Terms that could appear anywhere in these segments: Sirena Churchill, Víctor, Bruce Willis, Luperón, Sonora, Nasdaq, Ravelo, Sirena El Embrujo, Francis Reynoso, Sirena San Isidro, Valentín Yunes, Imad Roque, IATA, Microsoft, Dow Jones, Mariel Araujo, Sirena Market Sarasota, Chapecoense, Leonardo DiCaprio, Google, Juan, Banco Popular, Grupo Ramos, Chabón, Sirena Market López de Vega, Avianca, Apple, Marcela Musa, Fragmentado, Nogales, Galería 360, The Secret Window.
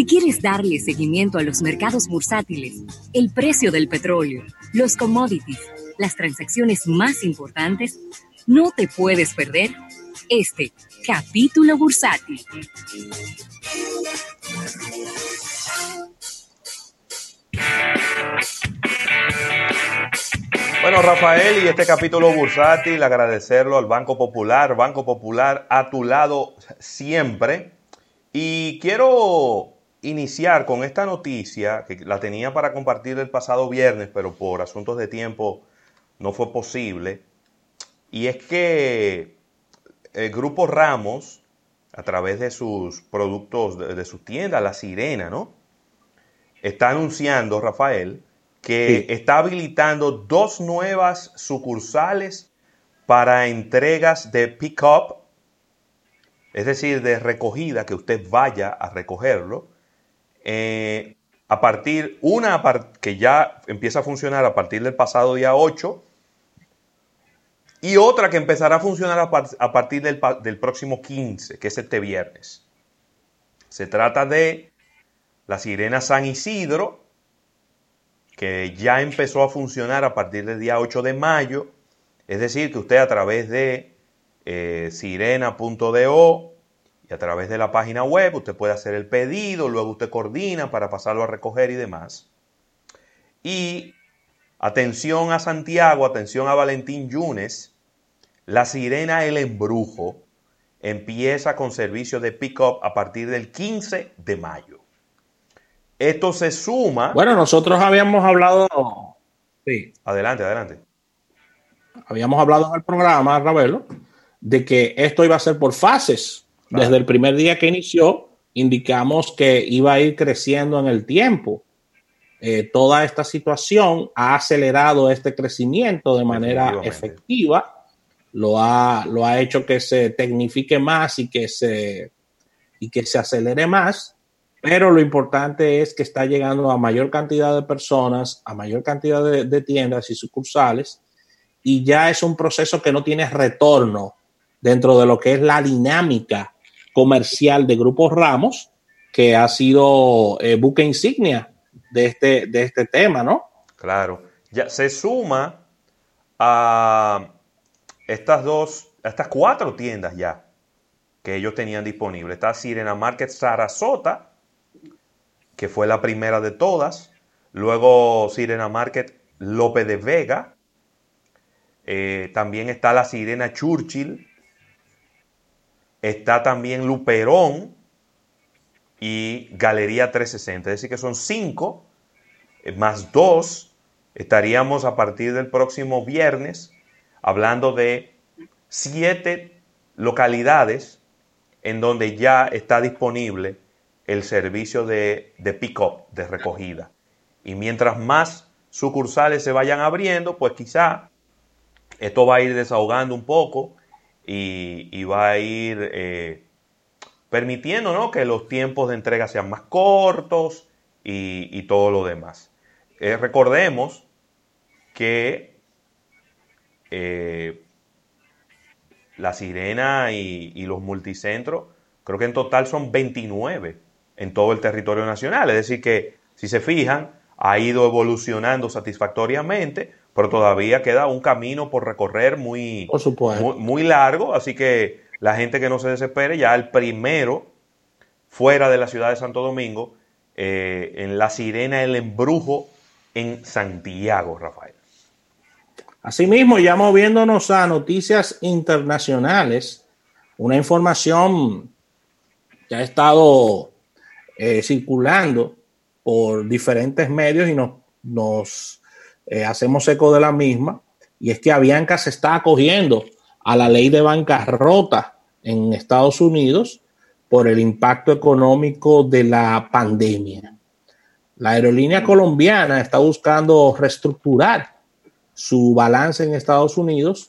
Si quieres darle seguimiento a los mercados bursátiles, el precio del petróleo, los commodities, las transacciones más importantes, no te puedes perder este capítulo bursátil. Bueno, Rafael, y este capítulo bursátil, agradecerlo al Banco Popular a tu lado siempre. Y quiero iniciar con esta noticia que la tenía para compartir el pasado viernes, pero por asuntos de tiempo no fue posible. Y es que el Grupo Ramos, a través de sus productos, de sus tiendas, La Sirena, ¿no?, está anunciando, Rafael, que está habilitando 2 nuevas sucursales para entregas de pick-up, es decir, de recogida, que usted vaya a recogerlo, que ya empieza a funcionar a partir del pasado día 8, y otra que empezará a funcionar a partir del próximo 15, que es este viernes. Se trata de La Sirena San Isidro, que ya empezó a funcionar a partir del día 8 de mayo. Es decir, que usted a través de sirena.do y a través de la página web, usted puede hacer el pedido, luego usted coordina para pasarlo a recoger y demás. Y atención a Santiago, atención a Valentín Yunes, La Sirena El Embrujo empieza con servicio de pick-up a partir del 15 de mayo. Esto se suma... Bueno, nosotros habíamos hablado... Sí. Adelante. Habíamos hablado en el programa, Ravelo, de que esto iba a ser por fases. Claro. Desde el primer día que inició, indicamos que iba a ir creciendo en el tiempo. Toda esta situación ha acelerado este crecimiento de manera efectiva. Lo ha hecho que se tecnifique más y que se acelere más. Pero lo importante es que está llegando a mayor cantidad de personas, a mayor cantidad de tiendas y sucursales, y ya es un proceso que no tiene retorno dentro de lo que es la dinámica comercial de Grupo Ramos, que ha sido buque insignia de este tema, ¿no? Claro. Ya se suma a estas 4 tiendas ya que ellos tenían disponibles. Está Sirena Market Sarasota, que fue la primera de todas, luego Sirena Market López de Vega, también está la Sirena Churchill, está también Luperón y Galería 360, es decir que son 5, más 2, estaríamos a partir del próximo viernes hablando de 7 localidades en donde ya está disponible el servicio de pick-up, de recogida. Y mientras más sucursales se vayan abriendo, pues quizá esto va a ir desahogando un poco y va a ir permitiendo, ¿no?, que los tiempos de entrega sean más cortos y todo lo demás. Recordemos que La Sirena y los multicentros, creo que en total son 29. En todo el territorio nacional, es decir que, si se fijan, ha ido evolucionando satisfactoriamente, pero todavía queda un camino por recorrer muy largo, así que la gente que no se desespere, ya el primero fuera de la ciudad de Santo Domingo, en La Sirena El Embrujo en Santiago, Rafael. Asimismo, ya moviéndonos a noticias internacionales, una información que ha estado circulando por diferentes medios y nos hacemos eco de la misma, y es que Avianca se está acogiendo a la ley de bancarrota en Estados Unidos por el impacto económico de la pandemia. La aerolínea colombiana está buscando reestructurar su balance en Estados Unidos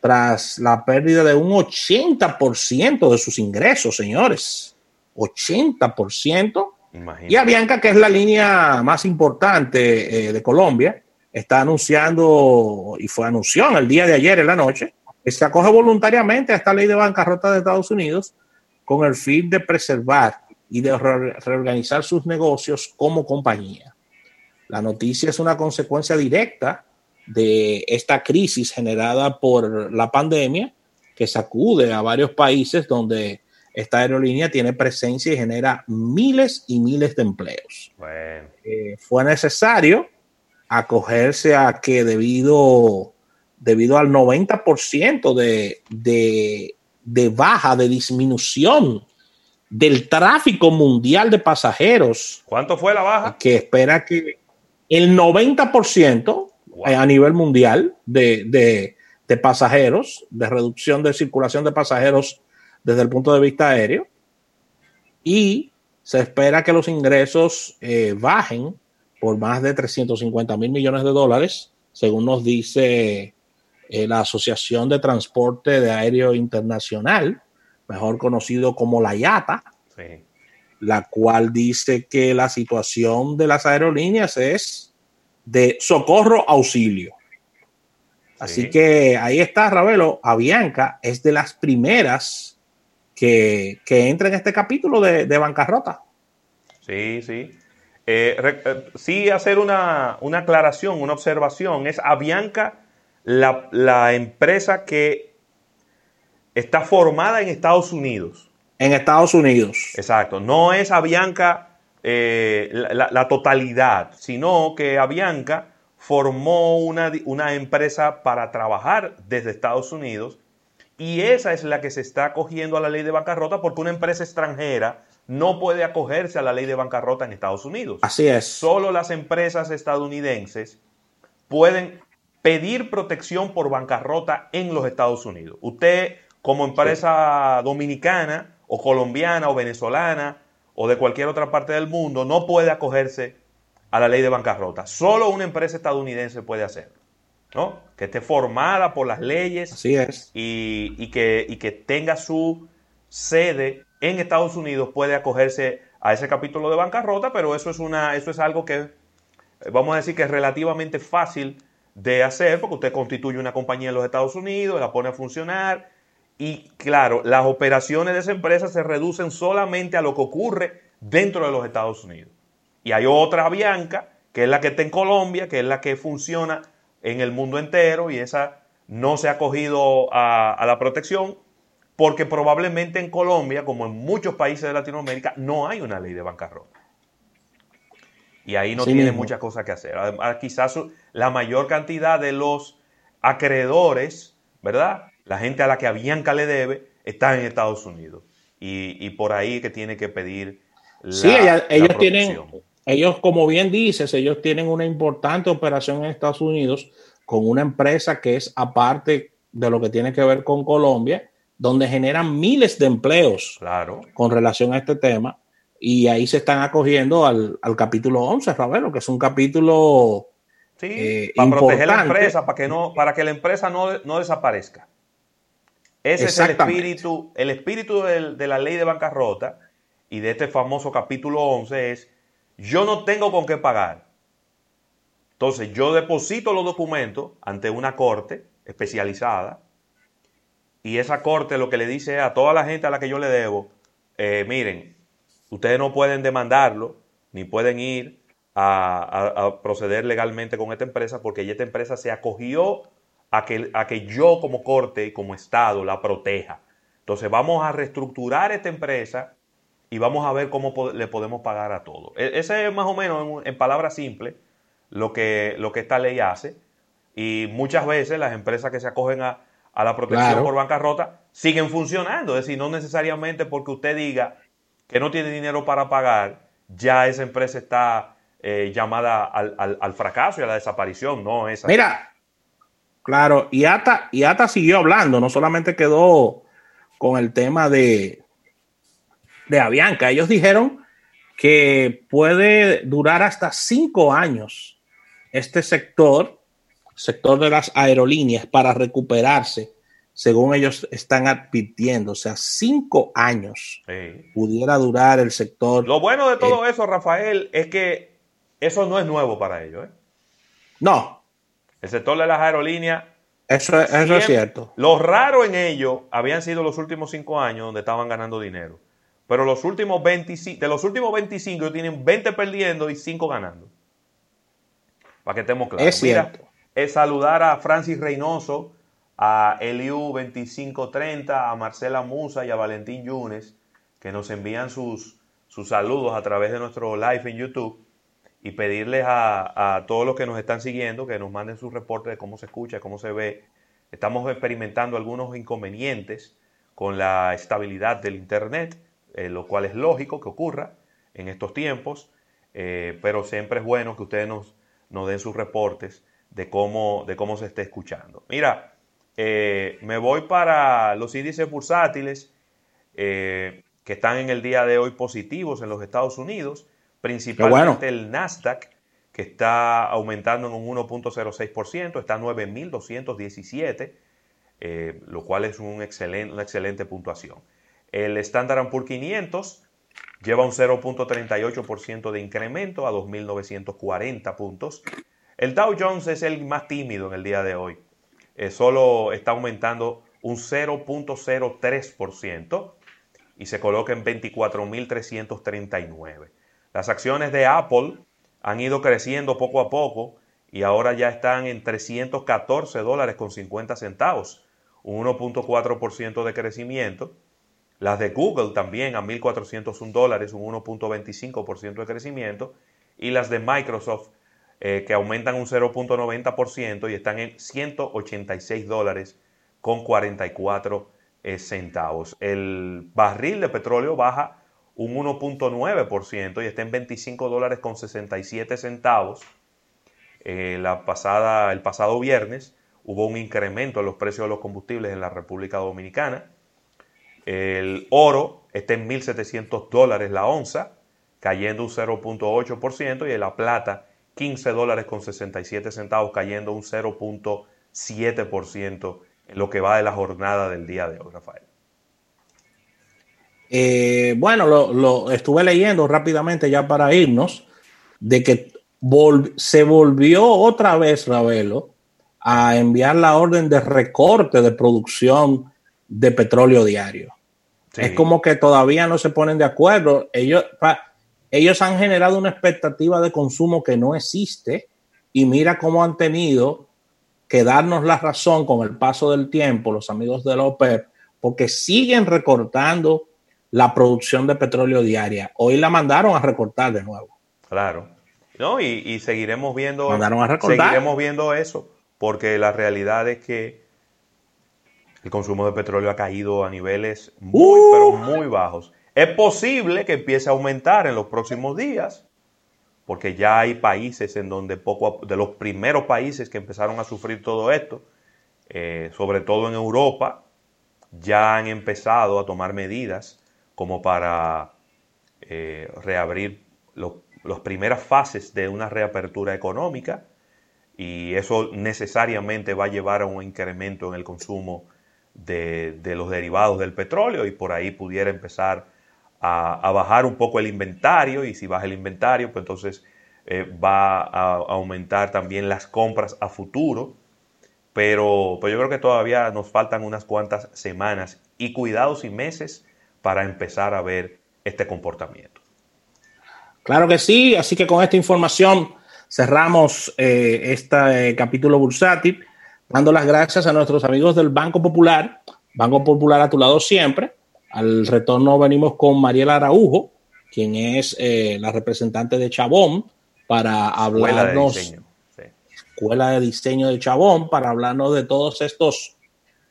tras la pérdida de un 80% de sus ingresos, señores. 80%. Imagínate. Y Avianca, que es la línea más importante de Colombia, está anunciando, y anunció el día de ayer en la noche, que se acoge voluntariamente a esta ley de bancarrota de Estados Unidos con el fin de preservar y de reorganizar sus negocios como compañía. La noticia es una consecuencia directa de esta crisis generada por la pandemia que sacude a varios países donde esta aerolínea tiene presencia y genera miles y miles de empleos. Bueno. Fue necesario acogerse a que debido al 90% de baja, de disminución del tráfico mundial de pasajeros. ¿Cuánto fue la baja? Que espera que el 90% wow. A nivel mundial de pasajeros, de reducción de circulación de pasajeros desde el punto de vista aéreo, y se espera que los ingresos bajen por más de $350 mil millones, según nos dice la Asociación de Transporte de Aéreo Internacional, mejor conocido como la IATA, sí. La cual dice que la situación de las aerolíneas es de socorro auxilio. Sí. Así que ahí está, Ravelo, Avianca es de las primeras que entra en este capítulo de bancarrota. Sí, sí. Sí, hacer una aclaración, una observación. Es Avianca la empresa que está formada en Estados Unidos. En Estados Unidos. Exacto. No es Avianca la totalidad, sino que Avianca formó una empresa para trabajar desde Estados Unidos. Y esa es la que se está acogiendo a la ley de bancarrota, porque una empresa extranjera no puede acogerse a la ley de bancarrota en Estados Unidos. Así es. Solo las empresas estadounidenses pueden pedir protección por bancarrota en los Estados Unidos. Usted, como empresa sí. dominicana o colombiana o venezolana o de cualquier otra parte del mundo, no puede acogerse a la ley de bancarrota. Solo una empresa estadounidense puede hacerlo, ¿no? Que esté formada por las leyes. Así es. Y que tenga su sede en Estados Unidos puede acogerse a ese capítulo de bancarrota, pero eso es algo que, vamos a decir, que es relativamente fácil de hacer, porque usted constituye una compañía en los Estados Unidos, la pone a funcionar y, claro, las operaciones de esa empresa se reducen solamente a lo que ocurre dentro de los Estados Unidos. Y hay otra Avianca, que es la que está en Colombia, que es la que funciona en el mundo entero, y esa no se ha acogido a la protección porque probablemente en Colombia, como en muchos países de Latinoamérica, no hay una ley de bancarrota. Y ahí no sí tiene muchas cosas que hacer. Además, quizás la mayor cantidad de los acreedores, ¿verdad? La gente a la que Avianca le debe, está en Estados Unidos. Y por ahí que tiene que pedir la, sí, ellos tienen. Ellos, como bien dices, ellos tienen una importante operación en Estados Unidos con una empresa que es aparte de lo que tiene que ver con Colombia, donde generan miles de empleos claro. con relación a este tema. Y ahí se están acogiendo al capítulo 11, Ravelo, que es un capítulo sí, para proteger la empresa, para que la empresa no desaparezca. Ese es el espíritu de la ley de bancarrota y de este famoso capítulo 11 es: yo no tengo con qué pagar. Entonces, yo deposito los documentos ante una corte especializada y esa corte lo que le dice a toda la gente a la que yo le debo, miren, ustedes no pueden demandarlo ni pueden ir a proceder legalmente con esta empresa porque esta empresa se acogió a que yo como corte y como Estado la proteja. Entonces, vamos a reestructurar esta empresa y vamos a ver cómo le podemos pagar a todos. Ese es más o menos, en palabras simples, lo que esta ley hace. Y muchas veces las empresas que se acogen a la protección claro. por bancarrota siguen funcionando. Es decir, no necesariamente porque usted diga que no tiene dinero para pagar, ya esa empresa está llamada al fracaso y a la desaparición. No es así. Mira, claro, IATA siguió hablando. No solamente quedó con el tema de Avianca. Ellos dijeron que puede durar hasta 5 años este sector de las aerolíneas para recuperarse, según ellos están advirtiendo. O sea, 5 años sí. pudiera durar el sector. Lo bueno de todo eso, Rafael, es que eso no es nuevo para ellos. No. El sector de las aerolíneas. Eso es cierto. Lo raro en ello habían sido los últimos 5 años donde estaban ganando dinero. Pero los últimos 25, de los últimos 25 tienen 20 perdiendo y 5 ganando. Para que estemos claros. Es cierto. Mira, es saludar a Francis Reynoso, a Eliu 2530, a Marcela Musa y a Valentín Yunes, que nos envían sus saludos a través de nuestro live en YouTube, y pedirles a todos los que nos están siguiendo que nos manden sus reportes de cómo se escucha, cómo se ve. Estamos experimentando algunos inconvenientes con la estabilidad del internet, lo cual es lógico que ocurra en estos tiempos, pero siempre es bueno que ustedes nos den sus reportes de cómo se esté escuchando. Mira, me voy para los índices bursátiles que están en el día de hoy positivos en los Estados Unidos, principalmente el Nasdaq, que está aumentando en un 1.06%, está a 9.217, lo cual es una excelente puntuación. El Standard & Poor's 500 lleva un 0.38% de incremento a 2.940 puntos. El Dow Jones es el más tímido en el día de hoy. Solo está aumentando un 0.03% y se coloca en 24.339. Las acciones de Apple han ido creciendo poco a poco y ahora ya están en $314.50, un 1.4% de crecimiento. Las de Google también a $1.401, un 1.25% de crecimiento. Y las de Microsoft, que aumentan un 0.90% y están en $186.44. El barril de petróleo baja un 1.9% y está en $25.67. El pasado viernes hubo un incremento en los precios de los combustibles en la República Dominicana. El oro está en $1,700 la onza, cayendo un 0.8%, y la plata $15.67, cayendo un 0.7% en lo que va de la jornada del día de hoy, Rafael. Bueno, lo estuve leyendo rápidamente ya para irnos, de que se volvió otra vez, Ravelo, a enviar la orden de recorte de producción de petróleo diario. Sí. Es como que todavía no se ponen de acuerdo. Ellos han generado una expectativa de consumo que no existe, y mira cómo han tenido que darnos la razón con el paso del tiempo los amigos de la OPEP, porque siguen recortando la producción de petróleo diaria. Hoy la mandaron a recortar de nuevo. Claro. No, y seguiremos viendo. Mandaron a recortar. Seguiremos viendo eso, porque la realidad es que el consumo de petróleo ha caído a niveles muy, pero muy bajos. Es posible que empiece a aumentar en los próximos días, porque ya hay países en donde de los primeros países que empezaron a sufrir todo esto, sobre todo en Europa, ya han empezado a tomar medidas como para reabrir las primeras fases de una reapertura económica, y eso necesariamente va a llevar a un incremento en el consumo de los derivados del petróleo, y por ahí pudiera empezar a bajar un poco el inventario, y si baja el inventario, pues entonces va a aumentar también las compras a futuro, pero yo creo que todavía nos faltan unas cuantas semanas y cuidados y meses para empezar a ver este comportamiento. Claro que sí, así que con esta información cerramos este capítulo bursátil, dando las gracias a nuestros amigos del Banco Popular. Banco Popular a tu lado siempre. Al retorno venimos con Mariel Araujo, quien es la representante de Chabón, para hablarnos... Escuela de Diseño de Chabón, para hablarnos de todos estos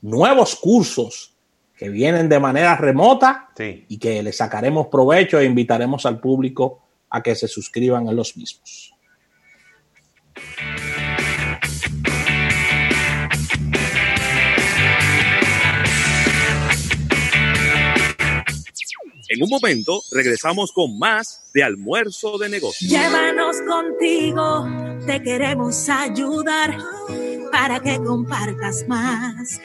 nuevos cursos que vienen de manera remota, sí, y que le sacaremos provecho e invitaremos al público a que se suscriban a los mismos. En un momento regresamos con más de Almuerzo de Negocios. Llévanos contigo, te queremos ayudar para que compartas más.